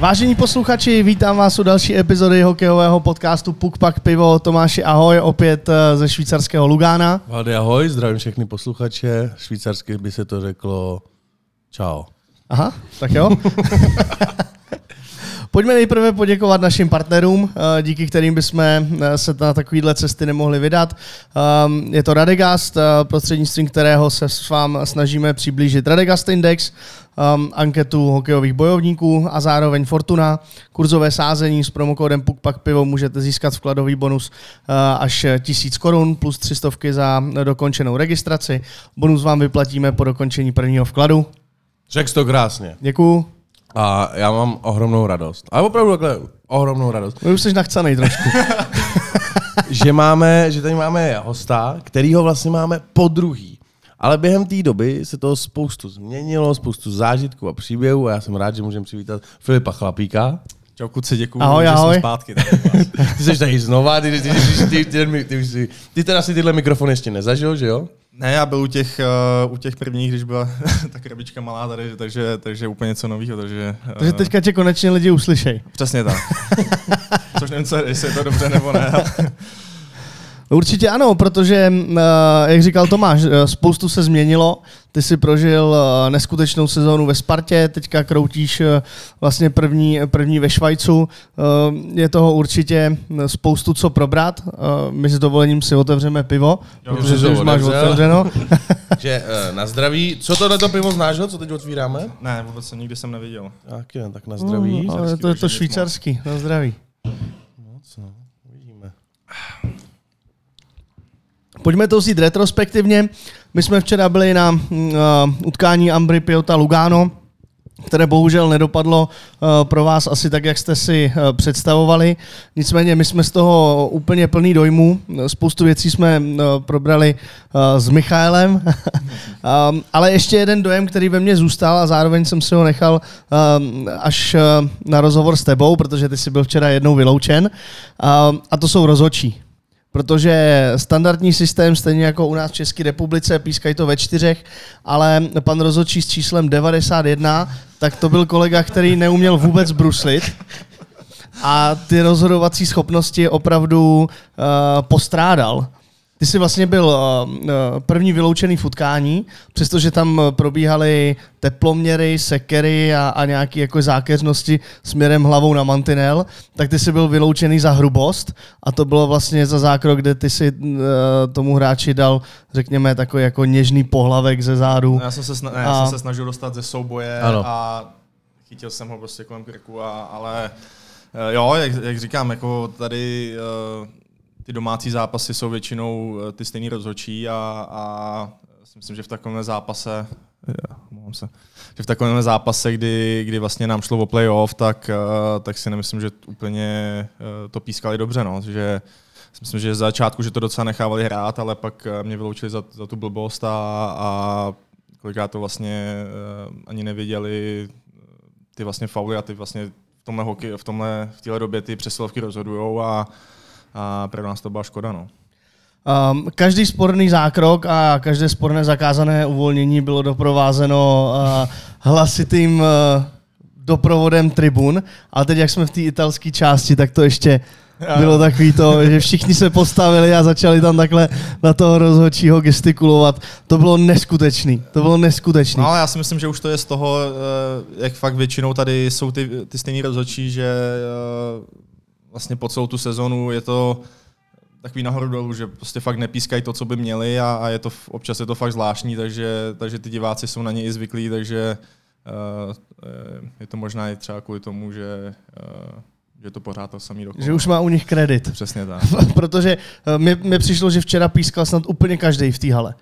Vážení posluchači, vítám vás u další epizody hokejového podcastu PUK PAK PIVO. Tomáši, ahoj, opět ze švýcarského Lugana. Valdy, ahoj, zdravím všechny posluchače. Švýcarsky by se to řeklo čau. Aha, tak jo. Pojďme nejprve poděkovat našim partnerům, díky kterým bychom se na takovýhle cesty nemohli vydat. Je to Radegast, prostřednictvím kterého se vám snažíme přiblížit Radegast Index, anketu hokejových bojovníků a zároveň Fortuna. Kurzové sázení s promokódem PUK PAK PIVO můžete získat vkladový bonus až 1000 korun plus 300 za dokončenou registraci. Bonus vám vyplatíme po dokončení prvního vkladu. Řekl to krásně. Děkuju. A já mám ohromnou radost. A opravdu takhle ohromnou radost. Už jsi nachcanej trošku. že tady máme hosta, kterýho vlastně máme podruhý. Ale během té doby se toho spoustu změnilo, spoustu zážitků a příběhů a já jsem rád, že můžeme přivítat Filipa Chlapíka. Čau kuci, děkuju, že jsem zpátky. Ty jsi tady znova, ty teda si tyhle mikrofony ještě nezažil, že jo? Ne, já byl u těch prvních, když byla ta krabička malá tady, takže úplně něco nového. Takže teďka tě konečně lidi uslyšej. Přesně tak. Což nevím, jestli je to dobře nebo ne. Určitě ano, protože, jak říkal Tomáš, spoustu se změnilo. Ty jsi prožil neskutečnou sezónu ve Spartě, teďka kroutíš vlastně první ve Švajcu. Je toho určitě spoustu co probrat. My s dovolením si otevřeme pivo, jo, protože už máš otevřeno. Že, na zdraví. Co tohleto pivo znáš, co teď otvíráme? Ne, vůbec nikdy jsem neviděl. Tak na zdraví. Ale to je to švýcarský, na zdraví. No, uvidíme. Pojďme to vzít retrospektivně. My jsme včera byli na utkání Ambrì-Piotta Lugano, které bohužel nedopadlo pro vás asi tak, jak jste si představovali. Nicméně my jsme z toho úplně plný dojmů. Spoustu věcí jsme probrali s Michaelem. Ale ještě jeden dojem, který ve mně zůstal a zároveň jsem si ho nechal až na rozhovor s tebou, protože ty jsi byl včera jednou vyloučen. A to jsou rozhodčí. Protože standardní systém, stejně jako u nás v České republice, pískají to ve 4, ale pan rozhodčí s číslem 91, tak to byl kolega, který neuměl vůbec bruslit a ty rozhodovací schopnosti opravdu postrádal. Ty jsi vlastně byl první vyloučený v utkání, přestože tam probíhaly teploměry, sekery a nějaké jako zákeřnosti směrem hlavou na mantinel, tak ty jsi byl vyloučený za hrubost a to bylo vlastně za zákrok, kde ty jsi tomu hráči dal, řekněme, takový jako něžný pohlavek ze zádu. No, já jsem se snažil dostat ze souboje a chytil jsem ho prostě kolem krku, ale jo, jak říkám, jako tady... Ty domácí zápasy jsou většinou ty stejný rozhodčí a myslím, že v takovém zápase, kdy vlastně nám šlo o playoff, tak si nemyslím, že úplně to pískali dobře, no, že myslím, že z začátku, že to docela nechávali hrát, ale pak mě vyloučili za tu blbost a kolikrát to vlastně ani nevěděli ty vlastně fauly a ty vlastně v téhle době ty přesilovky rozhodujou a pro nás to byla škoda, no. Každý sporný zákrok a každé sporné zakázané uvolnění bylo doprovázeno hlasitým doprovodem tribun, ale teď, jak jsme v té italské části, tak to ještě bylo takový to, že všichni se postavili a začali tam takhle na toho rozhodčího gestikulovat. To bylo neskutečný. No, ale já si myslím, že už to je z toho, jak fakt většinou tady jsou ty stejný rozhodčí, že... Vlastně po celou tu sezonu je to takový nahoru dolů, že prostě fakt nepískají to, co by měli a je to, občas je to fakt zvláštní, takže ty diváci jsou na něj i zvyklí, takže je to možná i třeba kvůli tomu, že to pořád to samý dokola. Že už má u nich kredit. Přesně tak. Protože mi přišlo, že včera pískal snad úplně každý v té hale.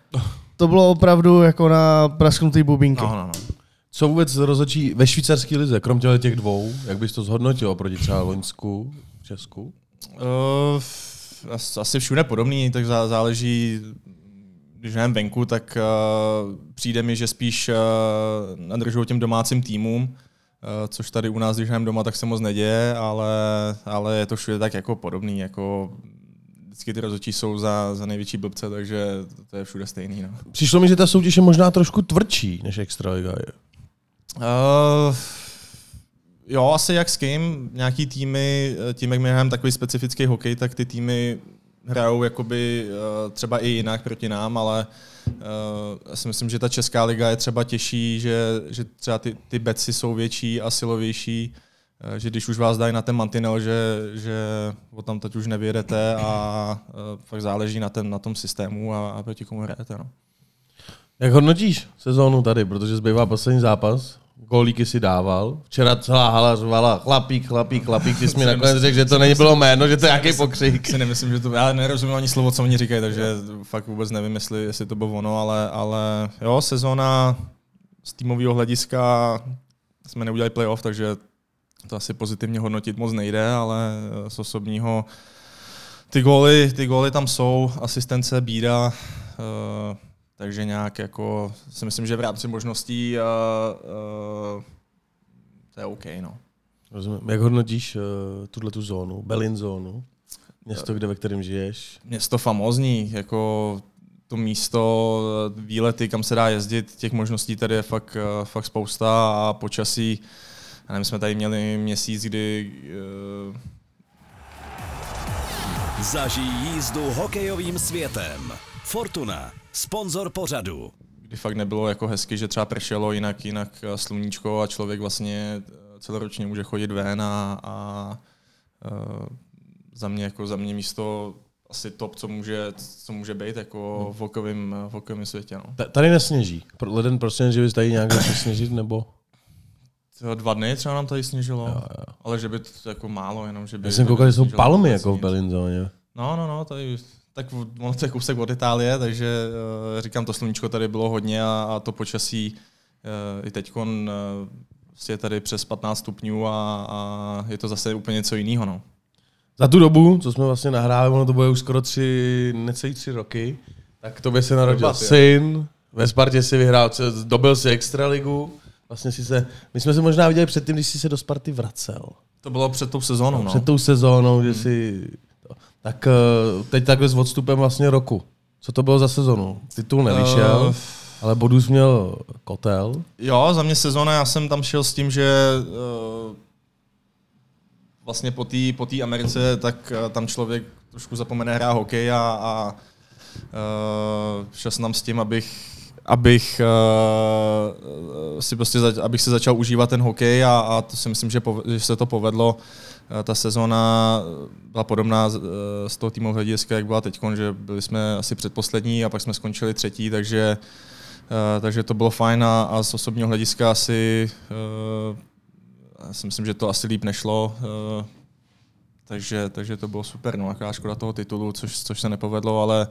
To bylo opravdu jako na prasknutý bubínky. No. Co vůbec rozhodčí ve švýcarské lize, krom těch dvou, jak bys to zhodnotil proti třeba Loňsku, Česku? Asi všude podobný, tak záleží, když nevím venku, tak přijde mi, že spíš nadržují těm domácím týmům, což tady u nás, když nevím doma, tak se moc neděje, ale je to všude tak jako podobný, jako... Vždycky ty rozhodčí jsou za největší blbce, takže to je všude stejný. No. Přišlo mi, že ta soutěž je možná trošku tvrdší, než extraliga je. Jo, asi jak s kým. Nějaký týmy, tím, jak my hrajeme takový specifický hokej, tak ty týmy hrajou jakoby třeba i jinak proti nám, ale já si myslím, že ta česká liga je třeba těžší, že třeba ty beci jsou větší a silovější, že když už vás dají na ten mantinel, že tam teď už nevědete a fakt záleží na tom systému a proti komu hrajete. No. Jak hodnotíš sezónu tady, protože zbývá poslední zápas? Gólíky si dával. Včera celá hala řvala Chlapík, ty jsi mi nakonec řekl, že to nebylo jméno, že to je nějaký pokřik. Si nemyslím, že to, já nerozumím ani slovo, co oni říkají, takže fakt vůbec nevím, jestli to bylo ono, ale jo, sezóna z týmového hlediska jsme neudělali playoff, takže to asi pozitivně hodnotit moc nejde, ale z osobního ty góly tam jsou, asistence, bída, takže nějak jako si myslím, že v rámci možností to je OK, no. Rozumím. Jak hodnotíš tuhletu zónu, Berlin zónu? Město, ve kterém žiješ? Město famózní, jako to místo, výlety, kam se dá jezdit, těch možností tady je fakt spousta a počasí. A my jsme tady měli měsíc, kdy zažij jízdu hokejovým světem. Fortuna, sponzor pořadu. Kdy fakt nebylo jako hezky, že třeba pršelo, jinak sluníčko a člověk vlastně celoročně může chodit ven a za mě místo asi top, co může být jako v hokejovém světě. No. Tady nesněží? Leden prostě, že bys tady nějak sněžit nebo? 2 dny třeba nám tady sněžilo, jo. Ale že by to jako málo, jenom že by... Já jsem koukal, že jsou palmy jako v Berlínzóně. No, tady... Tak ono to je kousek od Itálie, takže říkám, to sluníčko tady bylo hodně a to počasí i teďkon je tady přes 15 stupňů a je to zase úplně něco jiného. No. Za tu dobu, co jsme vlastně nahrávali, ono to bude už skoro 3 roky, tak tobě se narodil syn, ve Spartě si vyhrál, dobil si extraligu. Vlastně my jsme se možná viděli předtím, když jsi se do Sparty vracel. To bylo před tou sezónou. No. Před tou sezónou, že si... Tak teď takhle s odstupem vlastně roku. Co to bylo za sezonu? Titul nevyšel, ale bodů jsi měl kotel. Jo, za mě sezona, já jsem tam šel s tím, že vlastně po té Americe, tak tam člověk trošku zapomene hrát hokej a šel jsem tam s tím, abych se začal užívat ten hokej a to si myslím, že se to povedlo. Ta sezóna byla podobná z toho týmového hlediska, jak byla teď, že byli jsme asi předposlední a pak jsme skončili 3., takže to bylo fajn a z osobního hlediska asi si myslím, že to asi líp nešlo, takže to bylo super, no, akorát škoda toho titulu, což se nepovedlo, ale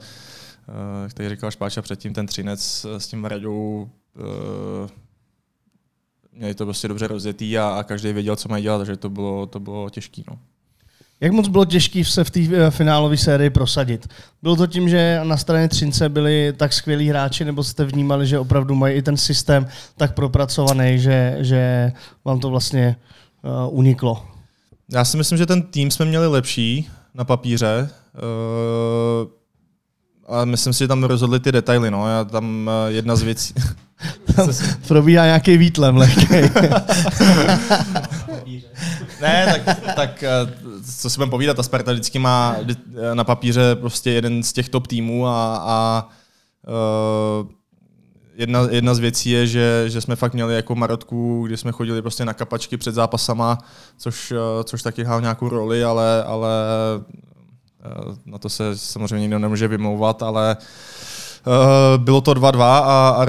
jak tady říkal Špáča předtím, ten Třinec s tím Radou měli to prostě dobře rozjetý a každý věděl, co mají dělat, takže to bylo těžký. No. Jak moc bylo těžký se v té finálové sérii prosadit? Bylo to tím, že na straně Třince byli tak skvělí hráči, nebo jste vnímali, že opravdu mají i ten systém tak propracovaný, že vám to vlastně uniklo? Já si myslím, že ten tým jsme měli lepší na papíře. A myslím si, že tam rozhodly ty detaily, no. Já tam jedna z věcí... Tam probíhá nějaký výtlem lehkej. Ne, tak co si budeme povídat, ta Sparta vždycky má na papíře prostě jeden z těch top týmů a jedna z věcí je, že jsme fakt měli jako marotku, kdy jsme chodili prostě na kapačky před zápasama, což taky hrál nějakou roli, ale na to se samozřejmě nikdo nemůže vymlouvat, ale bylo to 2-2 a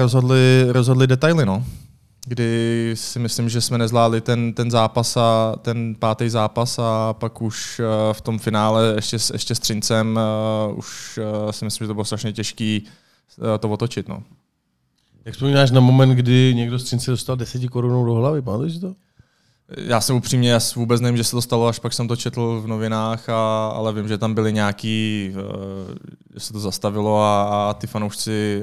rozhodli detaily, no. Kdy si myslím, že jsme nezvládli ten zápas a ten 5. zápas a pak už v tom finále ještě s Třincem už si myslím, že to bylo strašně těžký to otočit, no. Jak vzpomínáš na moment, kdy někdo z Třince dostal 10 korunou do hlavy, pamatuješ si to? Já vůbec nevím, že se to stalo, až pak jsem to četl v novinách, ale vím, že tam byly nějaký, že se to zastavilo a ty fanoušci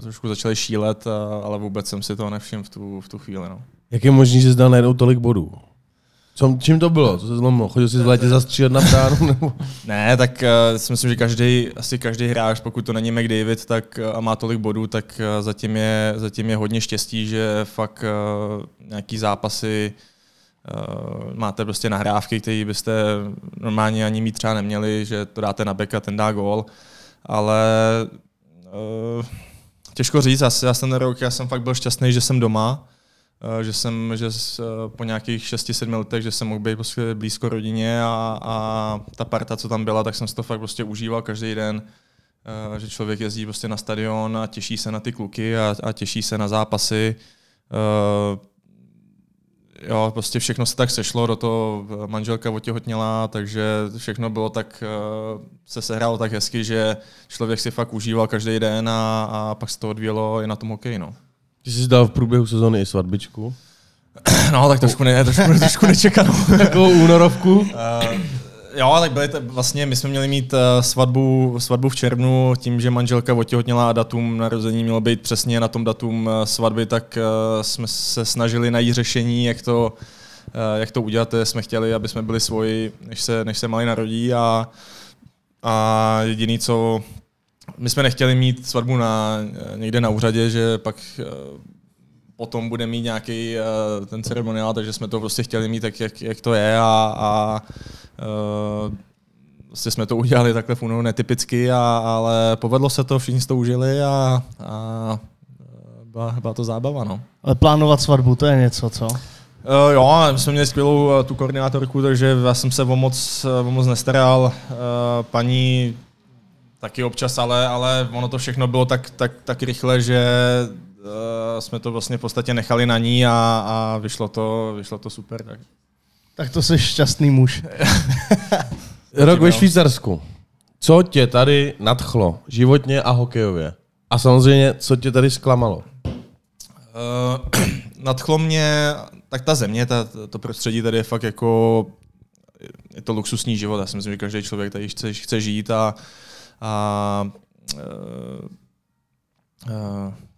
trošku začali šílet, ale vůbec jsem si toho nevšiml v tu chvíli. No. Jak je možný, že jsi dal najednou tolik bodů? Čím to bylo? Co se zlomilo? Chodil jsi z létě zastřílet na bránu? Nebo? Ne, tak si myslím, že asi každý hráč, pokud to není McDavid a má tolik bodů, tak zatím je hodně štěstí, že fakt nějaký zápasy Máte prostě nahrávky, které byste normálně ani mít třeba neměli, že to dáte na beka, ten dá gól, ale těžko říct, já jsem ten rok, já jsem fakt byl šťastný, že jsem doma, že po nějakých 6-7 letech, že jsem mohl být prostě blízko rodině a ta parta, co tam byla, tak jsem si to fakt prostě užíval každý den, že člověk jezdí prostě na stadion a těší se na ty kluky a těší se na zápasy. Jo, prostě všechno se tak sešlo, do toho manželka otěhotněla, takže všechno bylo tak, se sehrálo tak hezky, že člověk si fakt užíval každý den a pak se to odvíjelo i na tom hokeji. No. Ty jsi dal v průběhu sezóny i svatbičku? No, tak trošku nečekanou. Takovou únorovku? Jo, tak vlastně my jsme měli mít svatbu v červnu, tím, že manželka otěhotněla a datum narození mělo být přesně na tom datum svatby, tak jsme se snažili najít řešení, jak to udělat. Jsme chtěli, aby jsme byli svoji, než se malý narodí a jediný, co... My jsme nechtěli mít svatbu někde na úřadě, že pak potom bude mít nějaký ten ceremoniál, takže jsme to prostě chtěli mít tak, jak to je a vlastně jsme to udělali takhle netypicky, ale povedlo se to, všichni to užili a byla to zábava. No. Ale plánovat svatbu, to je něco, co? Jo, my jsme měli skvělou tu koordinátorku, takže já jsem se o moc nestaral. Paní taky občas, ale ono to všechno bylo tak rychle, že jsme to vlastně v podstatě nechali na ní a vyšlo to super. Tak to jsi šťastný muž. Rok ve Švýcarsku. Co tě tady nadchlo životně a hokejově? A samozřejmě, co tě tady zklamalo? Nadchlo mě, tak ta země, to prostředí tady je fakt jako, je to luxusní život. Já si myslím, že každý člověk tady chce žít a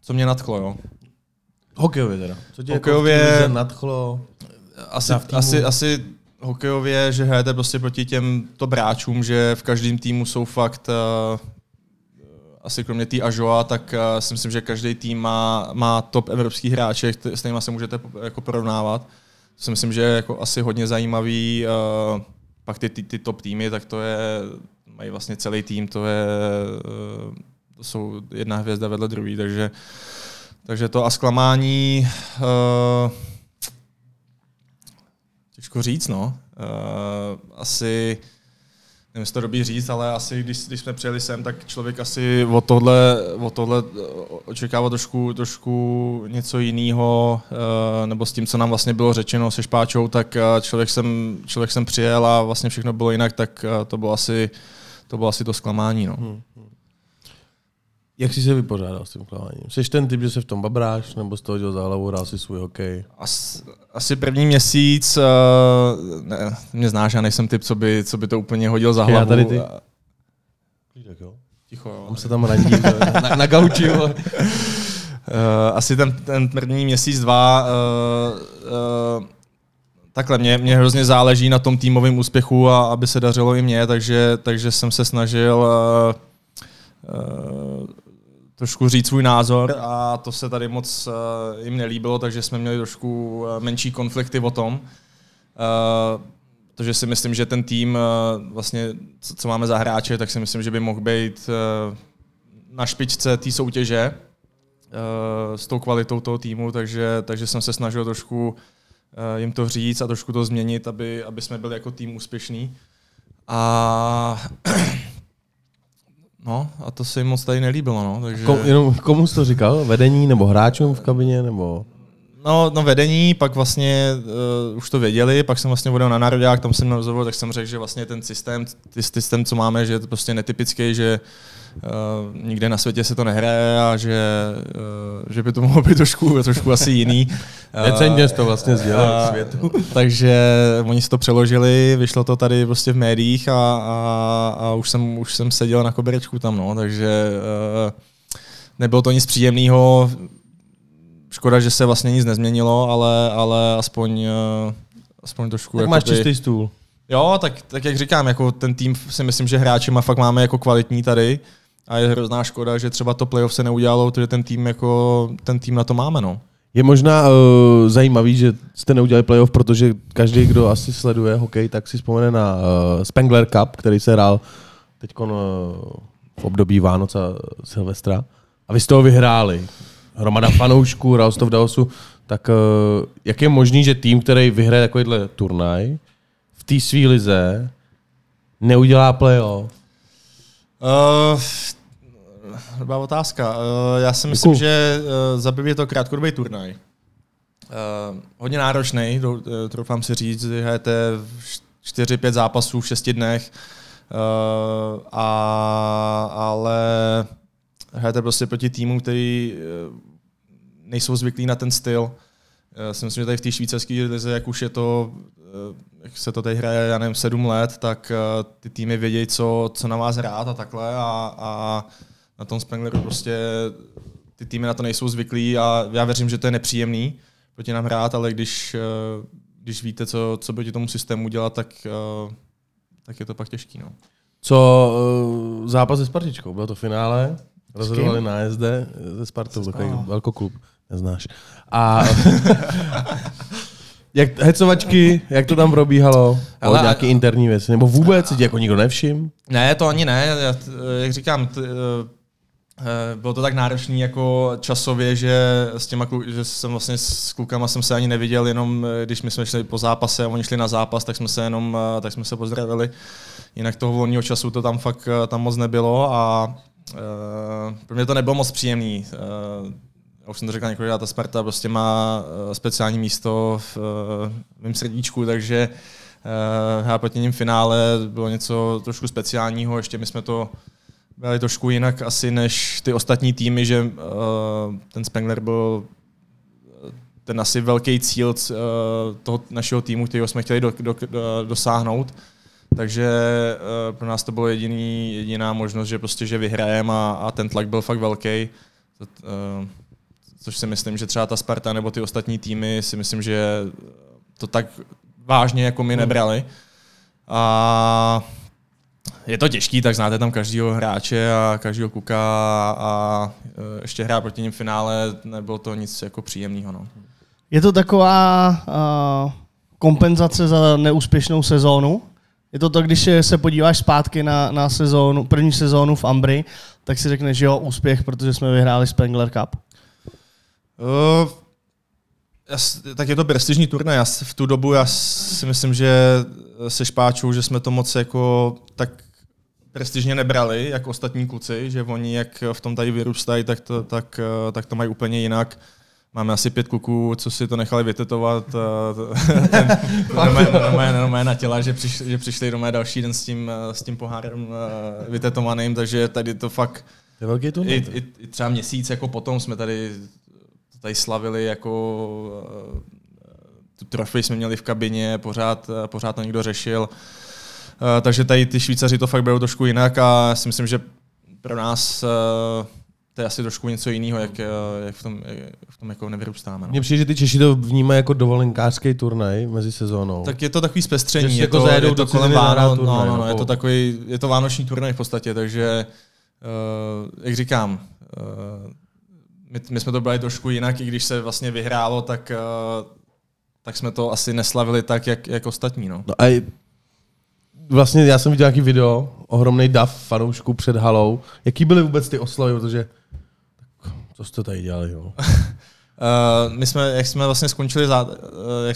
co mě nadchlo, jo? Hokejově teda. Co tě hokejově nadchlo? Asi hokejově, že hrajete prostě proti těmto bráčům, že v každém týmu jsou fakt, asi kromě té Ažoa, tak si myslím, že každý tým má top evropských hráček, s nimi se můžete jako porovnávat. Si myslím, že jako asi hodně zajímavý, pak ty top týmy, tak to je, mají vlastně celý tým, to jsou jedna hvězda vedle druhý, takže to a zklamání, těžko říct, no. Asi, nevím, jestli to dobře říct, ale asi, když jsme přijeli sem, tak člověk asi od tohle očekával trošku něco jiného, nebo s tím, co nám vlastně bylo řečeno se Špáčou, tak člověk sem přijel a vlastně všechno bylo jinak, tak to bylo asi to zklamání, no. Jak jsi se vypořádal s tím klamáním? Jsi ten typ, že se v tom babráš, nebo z toho děl za hlavu, hrál si svůj hokej? Asi první měsíc, ne, mě znáš, já nejsem typ, co by to úplně hodil za hlavu. Já tady ty. Tak jo. Ticho, jo. On se tam radí, na gauči. Asi ten první měsíc, dva, takhle, mě hrozně záleží na tom týmovém úspěchu a aby se dařilo i mně, takže jsem se snažil trošku říct svůj názor a to se tady moc jim nelíbilo, takže jsme měli trošku menší konflikty o tom. Protože si myslím, že ten tým, vlastně, co máme za hráče, tak si myslím, že by mohl být na špičce té soutěže s tou kvalitou toho týmu, takže jsem se snažil trošku jim to říct a trošku to změnit, aby jsme byli jako tým úspěšný. A to se jim moc tady nelíbilo, no. Takže... Komu jsi to říkal? Vedení nebo hráčům v kabině? Nebo... No vedení, pak vlastně už to věděli, pak jsem vlastně odjel na národák, tam jsem rozhovor, tak jsem řekl, že vlastně ten systém, co máme, že je to prostě netypický, že nikde na světě se to nehraje a že by to mohlo být trošku asi jiný. Necenně to vlastně sdělal světu. Takže oni si to přeložili, vyšlo to tady prostě v médiích a už jsem seděl na koberečku tam, no, takže nebylo to nic příjemného. Škoda, že se vlastně nic nezměnilo, ale aspoň trošku... Tak máš čistý stůl. Jo, tak jak říkám, jako ten tým si myslím, že hráči fakt máme jako kvalitní tady a je hrozná škoda, že třeba to playoff se neudělalo, protože ten tým na to máme, no. Je možná zajímavý, že jste neudělali playoff, protože každý, kdo asi sleduje hokej, tak si vzpomene na Spengler Cup, který se hrál teďkon v období Vánoc a Silvestra. A vy jste ho vyhráli. Hromada fanoušků, hrál to v Davosu. Tak jak je možný, že tým, který vyhraje takovýhle turnaj, v té svý lize neudělá playoff? Dobrá otázka. Já si myslím, že Zabib je to krátkodobý turnaj. Hodně náročný, troufám si říct, že hrajete 4-5 zápasů v 6 dnech, ale hrajete prostě proti týmům, který nejsou zvyklí na ten styl. Já si myslím, že tady v té švýcarské lize, jak už je to, jak se to tady hraje, já nevím, 7 let, tak ty týmy vědějí, co na vás hrát a takhle. A na tom Spengleru prostě ty týmy na to nejsou zvyklí a já věřím, že to je nepříjemný proti nám hrát, ale když víte, co proti tomu systému dělat, tak je to pak těžký. No. Co zápas se Spartičkou? Bylo to finále, rozhodovali nájezd ze Spartou, takový velkoklub, neznáš. A jak hecovačky, jak to tam probíhalo? Ale nějaké interní věci? Nebo vůbec si jako nikdo nevšiml? Ne, to ani ne. Já, jak říkám, bylo to tak náročný jako časově, že jsem vlastně s klukama jsem se ani neviděl, jenom když my jsme šli po zápase a oni šli na zápas, tak jsme se pozdravili. Jinak toho volného času to tam fakt tam moc nebylo a pro mě to nebylo moc příjemný. Já už jsem to řekl několikrát, ta Sparta prostě má speciální místo v mém srdíčku, takže já proti ním finále bylo něco trošku speciálního, ještě my jsme to byli trošku jinak asi než ty ostatní týmy, že ten Spengler byl ten asi velký cíl toho našeho týmu, kterého jsme chtěli dosáhnout. Takže pro nás to bylo jediná možnost, že prostě že vyhrajeme a ten tlak byl fakt velký. Což si myslím, že třeba ta Sparta nebo ty ostatní týmy si myslím, že to tak vážně jako my nebrali. A je to těžký, tak znáte tam každého hráče a každého kluka a ještě hrát proti ním v finále, nebylo to nic jako příjemného. No. Je to taková kompenzace za neúspěšnou sezónu? Je to tak, když se podíváš zpátky na sezónu, první sezónu v Ambrì, tak si řekneš, že jo, úspěch, protože jsme vyhráli Spengler Cup. Tak je to prestižní turnaj. V tu dobu já si myslím, že se špáčou, že jsme to moc jako tak prestižně nebrali, jako ostatní kluci, že oni jak v tom tady vyrůstají, tak to mají úplně jinak. Máme asi 5 kluků, co si to nechali vytetovat do mé na těla, že přišli do mé další den s tím pohárem vytetovaným, takže tady to fakt i třeba měsíc jako potom jsme tady slavili jako tu trofej jsme měli v kabině, pořád to někdo řešil. Takže tady ty Švýcaři to fakt berou trošku jinak a já si myslím, že pro nás to je asi trošku něco jiného, jak v tom jako nevyrůstáme. No. Mně přijde, že ty Češi to vnímají jako dovolenkářský turnaj mezi sezónou. Tak je to takový zpestření, je to, jako je to kolem Vánoc, no, je to takový, je to vánoční turnaj v podstatě, takže jak říkám, my jsme to brali trošku jinak, i když se vlastně vyhrálo, tak jsme to asi neslavili tak, jak ostatní. No a vlastně já jsem viděl nějaký video, ohromný dav fanoušků před halou. Jaký byly vůbec ty oslavy, protože co jste tady dělali? Jo? Jak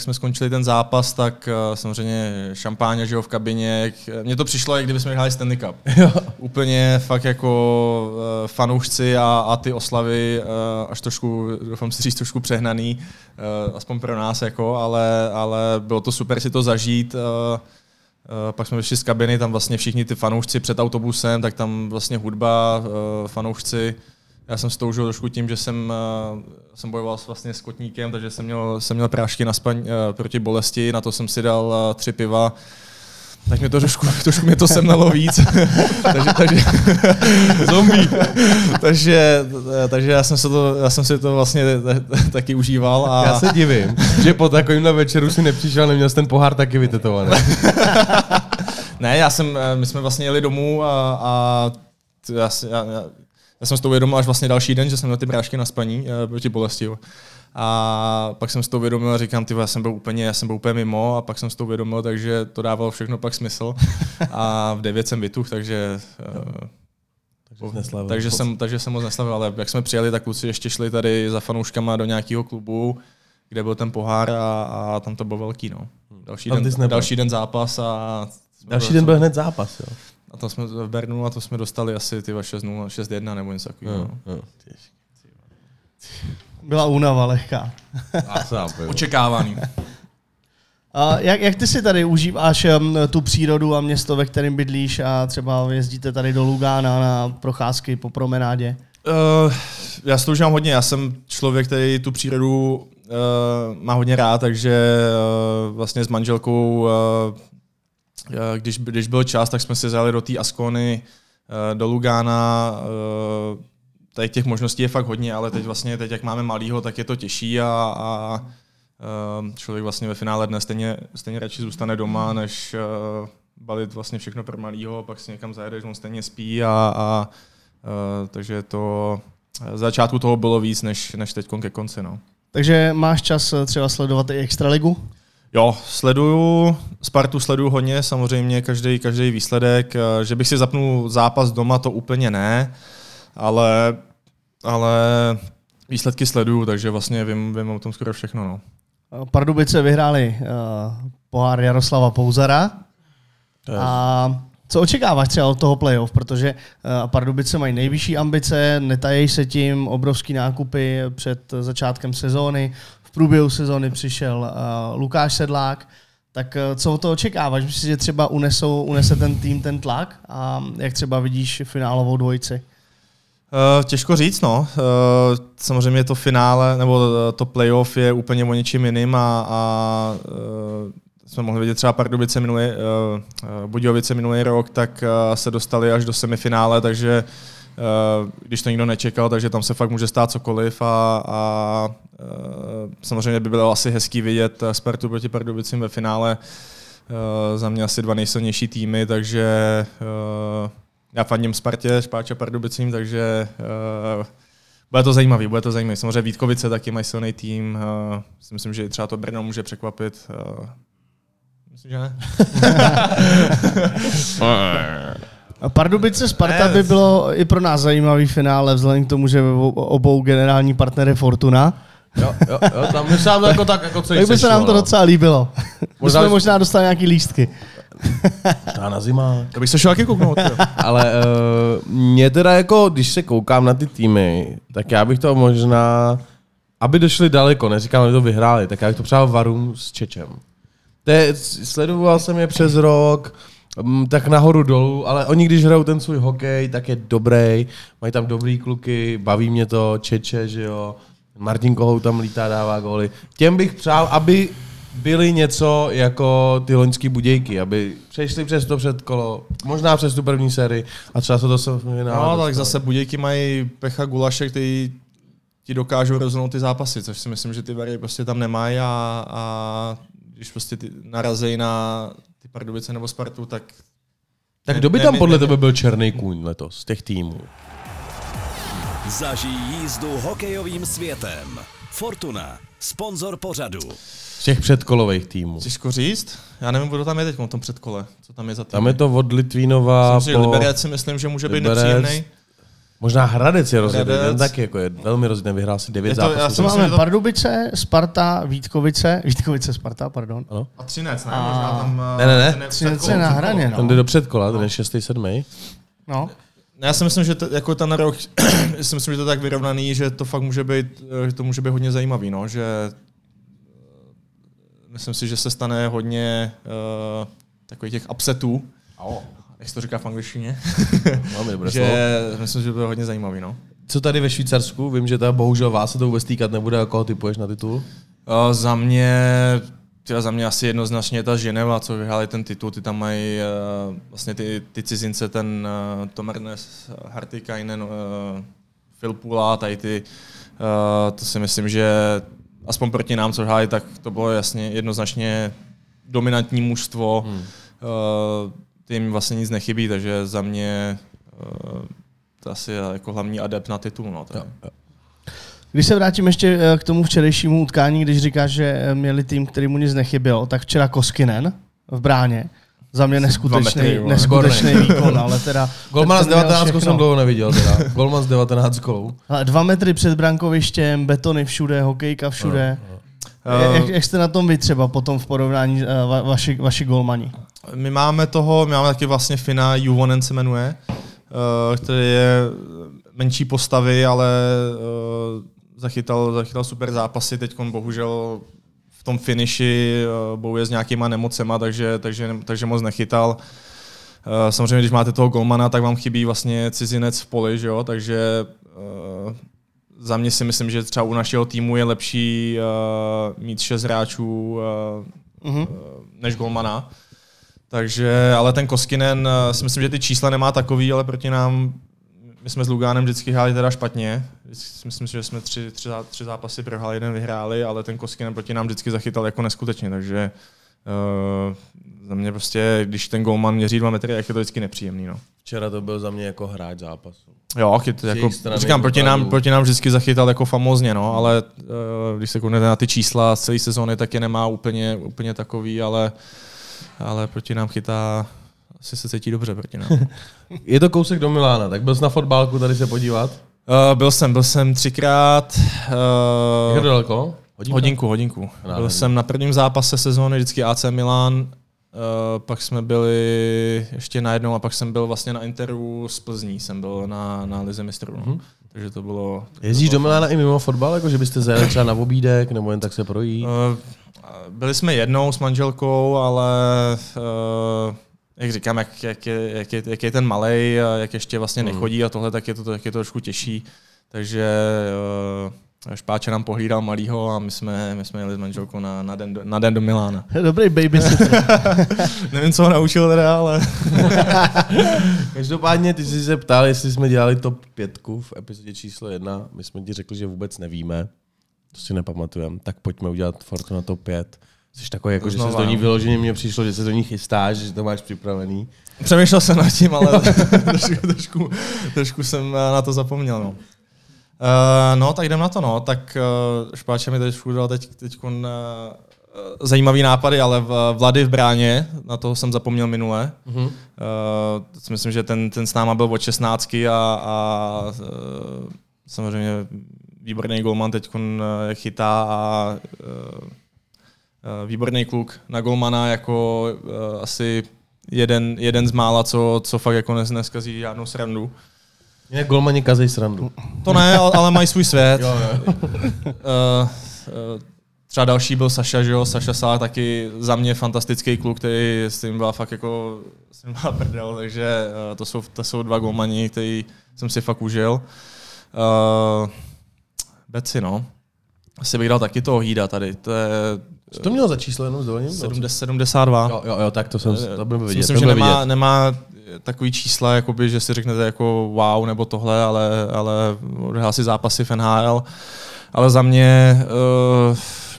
jsme skončili ten zápas, tak samozřejmě šampáně, že jo, v kabině. Mně to přišlo, jak kdybychom hráli Stanley Cup. Úplně fakt jako fanoušci a ty oslavy až trošku, doufám si říct, trošku přehnaný, aspoň pro nás, jako, ale bylo to super si to zažít. Pak jsme vyšli z kabiny, tam vlastně všichni ty fanoušci před autobusem, tak tam vlastně hudba, fanoušci. Já jsem stoužil trošku tím, že jsem bojoval vlastně s kotníkem, takže jsem měl prášky proti bolesti, na to jsem si dal 3 piva. Tak mě to trošku mě to semnalo víc. takže zombie. takže já jsem si to vlastně taky užíval a já se divím, že po takovýmhle večeru si nepřišel, neměl jsi ten pohár taky vytetovaný. Ne, my jsme vlastně jeli domů a já jsem si to uvědomil až vlastně další den, že jsem měl ty prášky na spaní proti bolesti. A pak jsem si to uvědomil a říkám, tyvo, já jsem byl úplně mimo, a pak jsem si to uvědomil, takže to dávalo všechno pak smysl. A v 9 jsem vytuch, takže jsem moc neslavil, ale jak jsme přijeli, tak kluci ještě šli tady za fanouškama do nějakého klubu, kde byl ten pohár, a tam to bylo velký, no. Další den zápas a... Další den byl hned zápas, jo. A tam jsme v Bernu a to jsme dostali asi 6-0, 6-1 nebo něco takového. No. Byla únava lehká. Očekávaný. A jak ty si tady užíváš tu přírodu a město, ve kterém bydlíš, a třeba jezdíte tady do Lugana na procházky po promenádě? Já to užívám hodně. Já jsem člověk, který tu přírodu má hodně rád, takže vlastně s manželkou, když byl čas, tak jsme se zajeli do té Ascony, do Lugana. Tady těch možností je fakt hodně, ale teď jak máme malýho, tak je to těžší a člověk vlastně ve finále dne stejně radši zůstane doma, než balit vlastně všechno pro malýho, pak si někam zajedeš, on stejně spí a takže to začátku toho bylo víc, než teď ke konci. No. Takže máš čas třeba sledovat i extraligu? Jo, Spartu sleduju hodně, samozřejmě každý výsledek, že bych si zapnul zápas doma, to úplně ne, ale výsledky sleduju, takže vlastně vím o tom skoro všechno. No. Pardubice vyhráli pohár Jaroslava Pouzara. A co očekáváš třeba od toho playoff, protože Pardubice mají nejvyšší ambice, netají se tím, obrovský nákupy před začátkem sezóny. V průběhu sezóny přišel Lukáš Sedlák. Tak co od toho očekáváš? Myslíš, že třeba unese ten tým ten tlak? A jak třeba vidíš finálovou dvojici? Těžko říct, no. Samozřejmě to finále, nebo to playoff je úplně o něčím jiným a jsme mohli vidět třeba Pardubice Budějovice minulý rok, tak se dostali až do semifinále, takže když to nikdo nečekal, takže tam se fakt může stát cokoliv a samozřejmě by bylo asi hezký vidět Spartu proti Pardubicím ve finále. Za mě asi dva nejsilnější týmy, takže já fandím Spartě, Špáče Pardubicím, takže bude to zajímavý. Samozřejmě Vítkovice taky mají silný tým, myslím, že i třeba to Brno může překvapit. Myslím, že ne. Pardubice Sparta by bylo i pro nás zajímavý finále, vzhledem k tomu, že obou generální partnery Fortuna. Jo, tam myslím, jako co tak by se nám to docela líbilo. My jsme možná dostali nějaký lístky. Ta na zima. To bych se šel taky kouknout. Ale mě teda jako, když se koukám na ty týmy, tak já bych to možná, aby došli daleko, neříkám, aby to vyhráli, tak já bych to přál Varům s Čečem. Sledoval jsem je přes rok, tak nahoru dolů, ale oni když hrajou ten svůj hokej, tak je dobrý, mají tam dobrý kluky, baví mě to, Čeče, že jo, Martin Kohou tam lítá, dává góly. Těm bych přál, aby byli něco jako ty loňský Budějky, aby přešli přes to předkolo, možná přes tu první sérii a třeba se to se vynávat. No tak zase Budějky mají Pecha Gulaše, který ti dokážou rozhodnout ty zápasy, což si myslím, že ty Vary prostě tam nemají a když prostě narazí na ty Pardubice nebo Spartu, tak... Tak kdo by tam podle tebe byl černý kůň letos, těch týmů? Zažij jízdu hokejovým světem. Fortuna, sponzor pořadu. Z těch předkolových týmů. Těžko říct? Já nevím, kdo tam je teď v tom předkole. Co tam je za tým? Tam je to od Litvínova po... Liberec si myslím, že může být nepříjemnej. Možná Hradec je rozhodný, ten taky jako je velmi rozhodný, vyhrál si 9 zápasů. Co máme? Pardubice, Sparta, Vítkovice, Sparta, pardon. Ano? A Třinec, ne? Možná tam... Ne. Třinec je na hraně, no. Ten jde do předkola, ten je 6. 7. No. Já si myslím, že jako ten rok, si myslím, že to je tak vyrovnaný, že to fakt může být hodně zajímavý, no, že myslím si, že se stane hodně takových těch upsetů. Jak se to říká v angličtině? Že myslím, že to je hodně zajímavý, no. Co tady ve Švýcarsku? Vím, že ta bohužel vás se to vůbec týkat nebude, koho typuješ na titul? Za mě asi jednoznačně ta Genève, co vyhráli ten titul, ty tam mají vlastně ty cizince, ten Tommertnes Hartikainen, Filipula, tady ty, to si myslím, že aspoň proti nám, co vyhráli, tak to bylo jasně jednoznačně dominantní mužstvo, tím vlastně nic nechybí, takže za mě to asi je jako hlavní adept na titul. No, Když se vrátím ještě k tomu včerejšímu utkání, když říkáš, že měli tým, který mu nic nechyběl, tak včera Koskinen v bráně. Za mě neskutečný výkon, ale teda... Golman s 19 jsem dlouho neviděl teda. Golman s 19 kolou. 2 metry před brankovištěm, betony všude, hokejka všude. No. Jak jste na tom vy třeba potom v porovnání vaši golmani? My máme taky vlastně Fina, Juvonen se jmenuje, který je menší postavy, ale zachytal super zápasy, teď bohužel v tom finiši bojuje s nějakýma nemocema, takže moc nechytal. Samozřejmě, když máte toho golmana, tak vám chybí vlastně cizinec v poli, že jo? Takže za mě si myslím, že třeba u našeho týmu je lepší mít 6 hráčů než golmana. Takže, ale ten Koskinen, si myslím, že ty čísla nemá takový, ale proti nám, my jsme s Lugánem vždycky hráli teda špatně. Myslím si, že jsme tři zápasy prohráli, jeden vyhráli, ale ten Koskinen proti nám vždycky zachytal jako neskutečně, takže za mě prostě, když ten golman měří 2 metry, jak je to vždycky nepříjemný. No. Včera to byl za mě jako hráč zápasu. Jo, jako, říkám, proti nám vždycky zachytal jako famózně, no, ale když se kouknete na ty čísla z celé sezóny, tak je nemá úplně takový, ale proti nám chytá, asi se cítí dobře proti nám. Je to kousek do Milána, tak byl jsi na fotbálku tady se podívat? Byl jsem 3krát. Jak to daleko? Hodinku. Byl jsem na prvním zápase sezóny, vždycky AC Milan, pak jsme byli ještě na jednou a pak jsem byl vlastně na Interu z Plzní, jsem byl na Lize mistrů. No. Takže to bylo... Jezdíš do Milána i mimo fotbal, jako že byste zajeli třeba na obídek nebo jen tak se projít? Byli jsme jednou s manželkou, ale jak říkám, jak je ten malej, jak ještě vlastně nechodí a tohle, tak je to trošku těžší. Takže Špáče nám pohlídal malýho a my jsme jeli s manželkou na den do Milána. Dobrý babysitter. Nevím, co ho naučil teda, ale... Každopádně ty jsi se ptal, jestli jsme dělali top 5 v epizodě číslo 1. My jsme ti řekli, že vůbec nevíme. To si nepamatujeme, tak pojďme udělat Fortuna top 5. Jsi takový, jako, že se do ní vyloženě mně přišlo, že se do ní chystáš, že to máš připravený. Přemýšlel jsem nad tím, ale trošku jsem na to zapomněl. No, tak jdem na to. No. Tak Špáče mi teď zajímavý nápady, ale Vlady v bráně, na toho jsem zapomněl minule. Myslím, že ten s náma byl od 16 a samozřejmě výborný golman teď chytá a výborný kluk na golmana, jako asi jeden z mála, co fakt jako neskazí žádnou srandu. Jinak golmani kazí srandu. To ne, ale mají svůj svět. Jo. Třeba další byl Saša, že jo? Saša Sala taky za mě fantastický kluk, který s tím byla fakt jako prdel, takže to jsou 2 golmani, který jsem si fakt užil. Beci, no. Asi bych dal taky toho Hída tady. Co to mělo za číslo jenom s dovolením? 72. Jo, tak to jsem byl vidět. Myslím, že nemá takový čísla, jakoby, že si řeknete jako wow nebo tohle, ale odehrál si zápasy v NHL. Ale za mě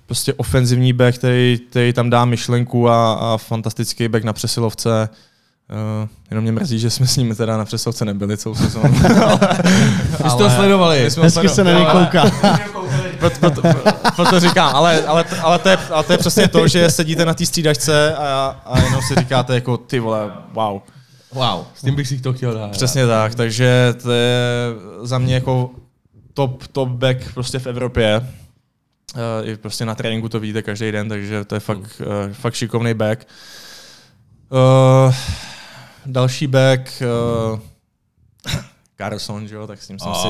prostě ofenzivní back, který tam dá myšlenku a fantastický back na přesilovce. Jenom mě mrzí, že jsme s nimi teda na přesovce nebyli celou sezónu. Vy jste to sledovali. Hezky se na ně kouká. Proto říkám, ale to je přesně to, že sedíte na té střídačce a jenom si říkáte jako ty vole, wow. Wow, s tím bych si to chtěl dát. Přesně tak, takže to je za mě jako top back prostě v Evropě. I prostě na tréninku to vidíte každý den, takže to je fakt šikovný back. Další back, Garo Sonjo, tak s ním jsem si...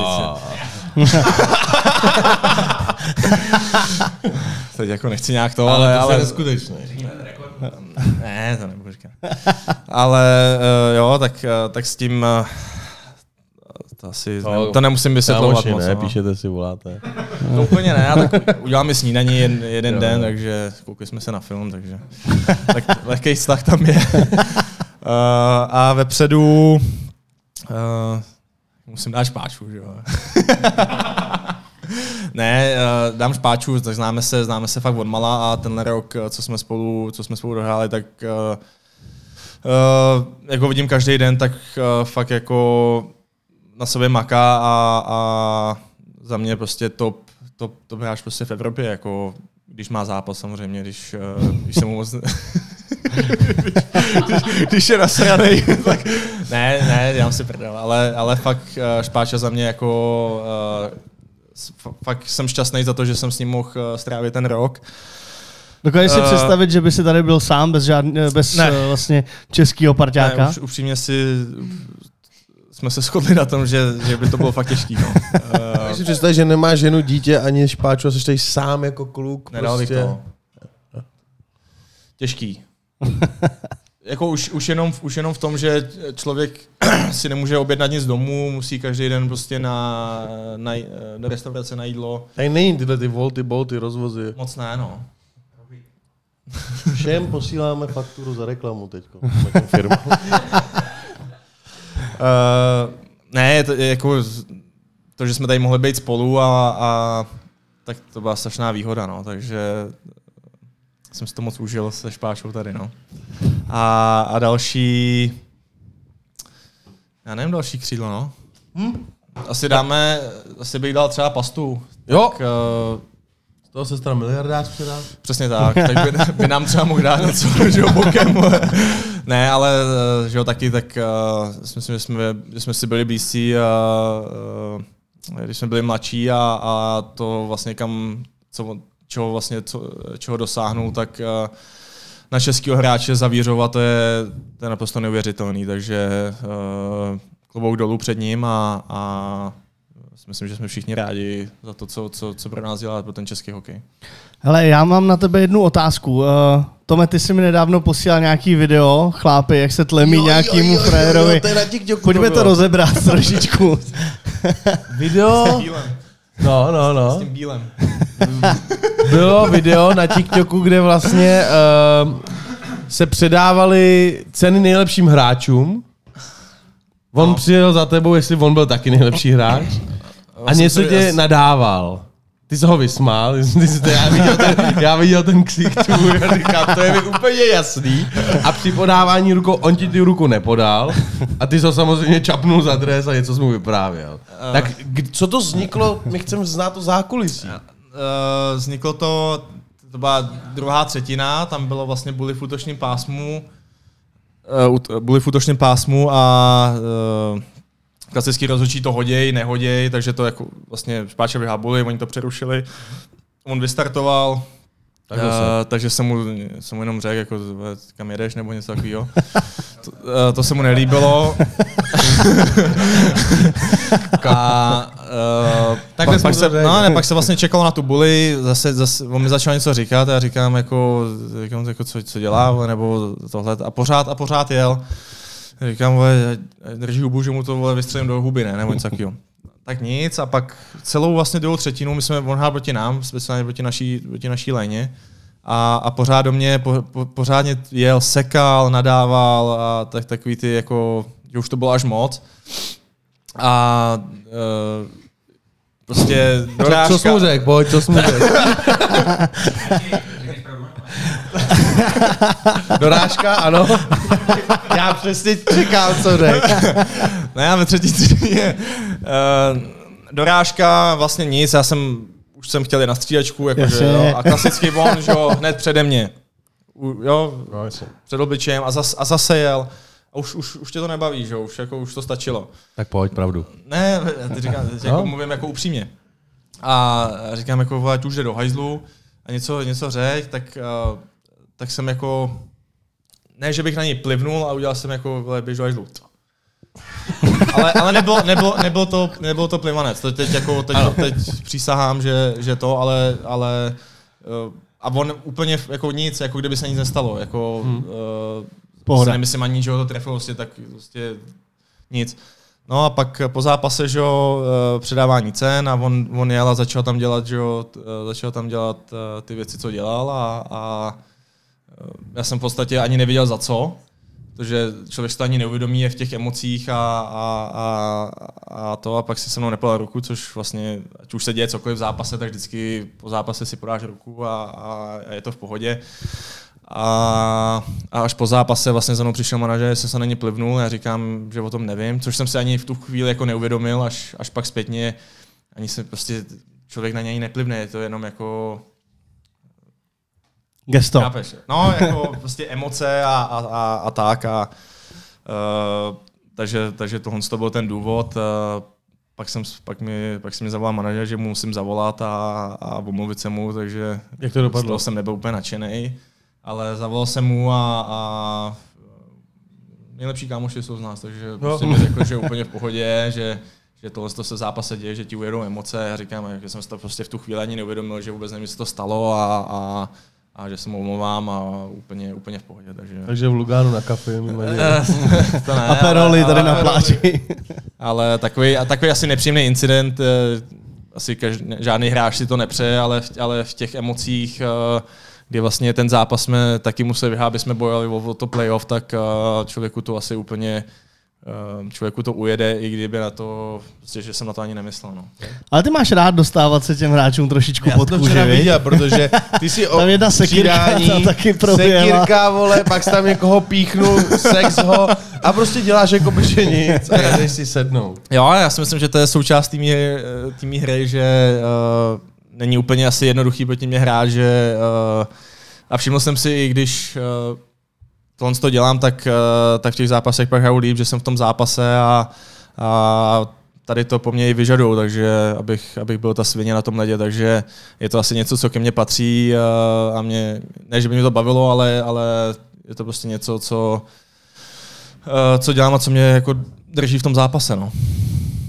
Teď jako nechci nějak to, ale to je neskutečné. Ne, to nebudu říkat. Ale jo, tak s tím... To asi to nemusím vysvětlovat moc. Ne, píšete si, voláte. To úplně ne, tak uděláme snídaní jeden den, takže koukli jsme se na film, takže tak lehkej vztah tam je. A vepředu musím dát Špáčů, že jo. Ne, dám Špáčů, tak známe se fakt odmala a tenhle rok, co jsme spolu dohráli, tak jako vidím každý den, tak fakt jako na sobě maká a za mě prostě top to máš prostě v Evropě, jako když má zápas samozřejmě, když se mu moc... když je nasranej, tak ne, dělám si prdel, ale fakt Špáča za mě jako... Fakt jsem šťastný za to, že jsem s ním mohl strávit ten rok. Dokážeš si představit, že by si tady byl sám bez vlastně českého parťáka? Ne, upřímně jsme se shodli na tom, že by to bylo fakt těžký. No. Když si představíš, že nemáš ženu, dítě ani Špáču a jsi tady sám jako kluk. Nedal prostě. Bych to. Těžký. Jako už jenom v tom, že člověk si nemůže objednat nic domů, musí každý den prostě do restaurace na jídlo. Tady není tyhle ty volty, bolty, rozvozy. Moc ne, no. Všem posíláme fakturu za reklamu teďko. Ne, to, jako, to, že jsme tady mohli být spolu a tak to byla strašná výhoda, no, takže... Jsem si to moc užil se Špáčou tady, no. A další... Já nevím, další křídlo, no. Asi bych dal třeba Pastu. Jo. Tak, z toho se stane miliardář předá. Přesně tak. Tak by nám třeba mohl dát něco, že jo, bokem. Ne, ale že jo, taky, tak myslím, že jsme si byli blízcí, když jsme byli mladší a to vlastně kam... Čeho dosáhnou, tak na českého hráče zavířovat, to je naprosto neuvěřitelný, takže klobouk dolů před ním a myslím, že jsme všichni rádi za to, co pro nás dělá, pro ten český hokej. Hele, já mám na tebe jednu otázku. Tome, ty jsi mi nedávno posílal nějaký video, chlápy, jak se tlemí nějakému frajerovi. Pojďme to rozebrat trošičku. Video? No. S tím bílem. Bylo video na TikToku, kde vlastně se předávaly ceny nejlepším hráčům. On přijel za tebou, jestli on byl taky nejlepší hráč. A něco tě nadával. Ty jsi ho vysmál, já viděl ten ksicht tvůj, já říkám, to je mi úplně jasný. A při podávání rukou, on ti tu ruku nepodal a ty jsi ho samozřejmě čapnul za dres a něco jsi mu vyprávěl. Tak co to vzniklo, my chceme znát to zákulisí. Vzniklo to byla druhá třetina, tam bylo vlastně bully v útočném pásmu. A klasický rozhodčí to hoděj, nehoděj, takže to jako vlastně Špáča vyhábuli, oni to přerušili. On vystartoval, takže jsem mu jenom řekl, jako, kam jedeš nebo něco takového. To se mu nelíbilo. Pak se vlastně čekalo na tu bully, zase on mi začal něco říkat a já říkám, jako co dělá, nebo tohle a pořád jel. Říkám, vole, drží hubu, že mu to vole, vystřelím do huby, ne? Nebo nic takového. Tak nic a pak celou vlastně druhou třetinu, my jsme vonhá proti nám, speciálně proti naší léně a pořád do mě pořádně jel, sekal, nadával a tak, takový ty jako, že už to bylo až moc. A prostě dorážka. Co jsi mu řekl? Dorážka, ano. Já přesně čekám, co řekl. Ne, ve třetí třetině. Dorážka, vlastně nic, už jsem chtěl jít na střídačku, jakože, jo, a klasický von, že jo, hned přede mě. Jo, před obličejem a zase jel. A už tě to nebaví, že jo, už to stačilo. Tak pojď, pravdu. Ne, ty říkám, jako mluvím jako upřímně. A říkám, jako, ať už jde do hajzlu a něco řek, tak jsem jako, ne, že bych na něj plivnul a udělal jsem jako, běž do hajzlu. Ale nebylo to plivanec, to teď jako, teď přísahám, že to, ale a on úplně jako nic, jako kdyby se nic nestalo, jako pohoda. Nemyslím ani, že ho to trefilo, vlastně, tak vlastně nic. No a pak po zápase, že jo, předávání cen a on jel a začal tam dělat, že jo, ty věci, co dělal a já jsem v podstatě ani nevěděl za co, protože člověk se to ani neuvědomí, je v těch emocích a pak si se mnou nepodal ruku, což vlastně, ať už se děje cokoliv v zápase, tak vždycky po zápase si podáš ruku a je to v pohodě. A až po zápase vlastně za mnou přišel manažer, jestli se na ně plivnul, já říkám, že o tom nevím, což jsem si ani v tu chvíli jako neuvědomil, až pak zpětně, ani se prostě člověk na něj neplivne, je to jenom jako... Gesto. Chápeš? No, jako prostě emoce a tak. A, takže tohle to byl ten důvod. Pak mi zavolal manažer, že mu musím zavolat a omluvit se mu, takže... Jak to dopadlo? Z toho jsem nebyl úplně nadšenej, ale zavolal jsem mu a nejlepší kámoši jsou z nás, takže prostě mi řekl, že úplně v pohodě, že tohle se v zápase děje, že ti ujedou emoce. Já říkám, že jsem se to prostě v tu chvíli ani neuvědomil, že vůbec nevím, co se to stalo a že se mu omlouvám a úplně v pohodě. Takže v Luganu na kafe. Aperoly tady na pláži. Ale takový asi nepříjemný incident, asi žádný hráč si to nepřeje, ale v těch emocích, kdy vlastně ten zápas jsme taky museli vyhrát, aby jsme bojovali o to playoff, tak člověku to asi úplně... Člověku to ujede, i kdyby na to, prostě, že jsem na to ani nemyslel. No. Ale ty máš rád dostávat se těm hráčům trošičku pod kůži, viď? Já to viděl, protože ty si tam jedna sekírka taky proběhla. Sekírka, vole, pak tam někoho píchnul, sex ho a prostě děláš jako že nic a jdeš si sednout. Jo, já si myslím, že to je součást týmí hry, že není úplně asi jednoduchý proti mě hrát, že a všiml jsem si, i když tohle to dělám, tak v těch zápasech pak hraju líp, že jsem v tom zápase a tady to po mně i vyžadujou, takže abych byl ta svině na tom ledě, takže je to asi něco, co ke mně patří a mě, ne, že by mě to bavilo, ale je to prostě něco, co dělám a co mě jako drží v tom zápase. No.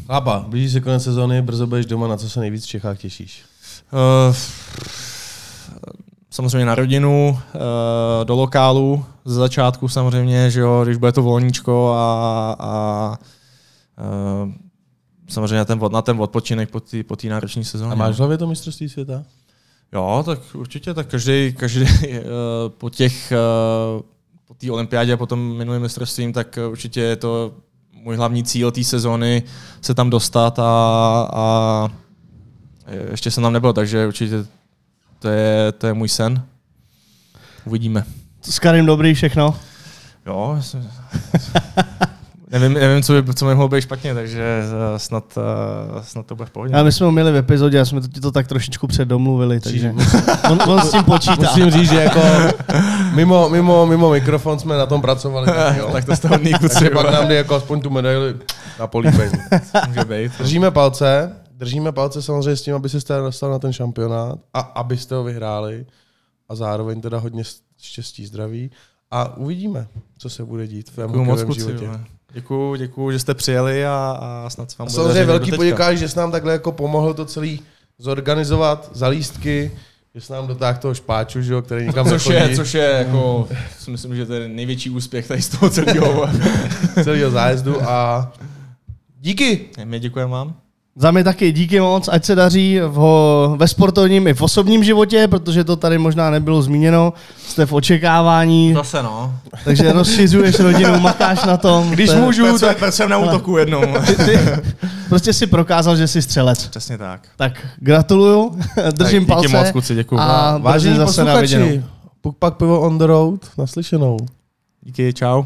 Chlapa, blíží se konec sezóny, brzo budeš doma, na co se nejvíc v Čechách těšíš? Samozřejmě na rodinu, do lokálu, ze začátku samozřejmě, že jo, když bude to volníčko a samozřejmě na ten odpočinek po té náročné sezóně. A máš v hlavě to mistrovství světa? Jo, tak určitě, tak každý po té olympiádě a po tom minulém mistrovství, tak určitě je to můj hlavní cíl té sezóny se tam dostat a ještě jsem tam nebyl, takže určitě to je můj sen. Uvidíme. S Karim dobrý všechno? Jo. nevím, co mi mohlo být špatně, takže snad to bude v pohodě. A my jsme ho měli v epizodě a jsme to tak trošičku předdomluvili, takže on s tím počítá. Musím říct, že jako mimo mikrofon jsme na tom pracovali. Tak to z toho níku třeba. Pak nám jde jako aspoň tu medaili na políbení. Může být. Držíme palce samozřejmě s tím, aby se dostal na ten šampionát a abyste ho vyhráli a zároveň teda hodně štěstí, zdraví a uvidíme, co se bude dít v mém životě. Děkuju, že jste přijeli a snad se vám bude samozřejmě dařit. Velký poděkání, že jsi nám takhle jako pomohl to celý zorganizovat za lístky, že jsi nám dotáhl toho špáču, že jo, který nikam nechodí. Což je jako, myslím, že to je největší úspěch tady z toho celého zájezdu a díky. My děkujeme vám. Za mě taky díky moc, ať se daří ve sportovním i v osobním životě, protože to tady možná nebylo zmíněno, jste v očekávání. Zase no. Takže rozšiřuješ rodinu, makáš na tom. Když můžu, tak prcem na útoku jednou. Ty prostě si prokázal, že jsi střelec. Přesně tak. Tak gratuluju, držím palce. Díky moc, kluci, děkuju. A vážení posluchači, PUK PAK PIVO on the road, naslyšenou. Díky, čau.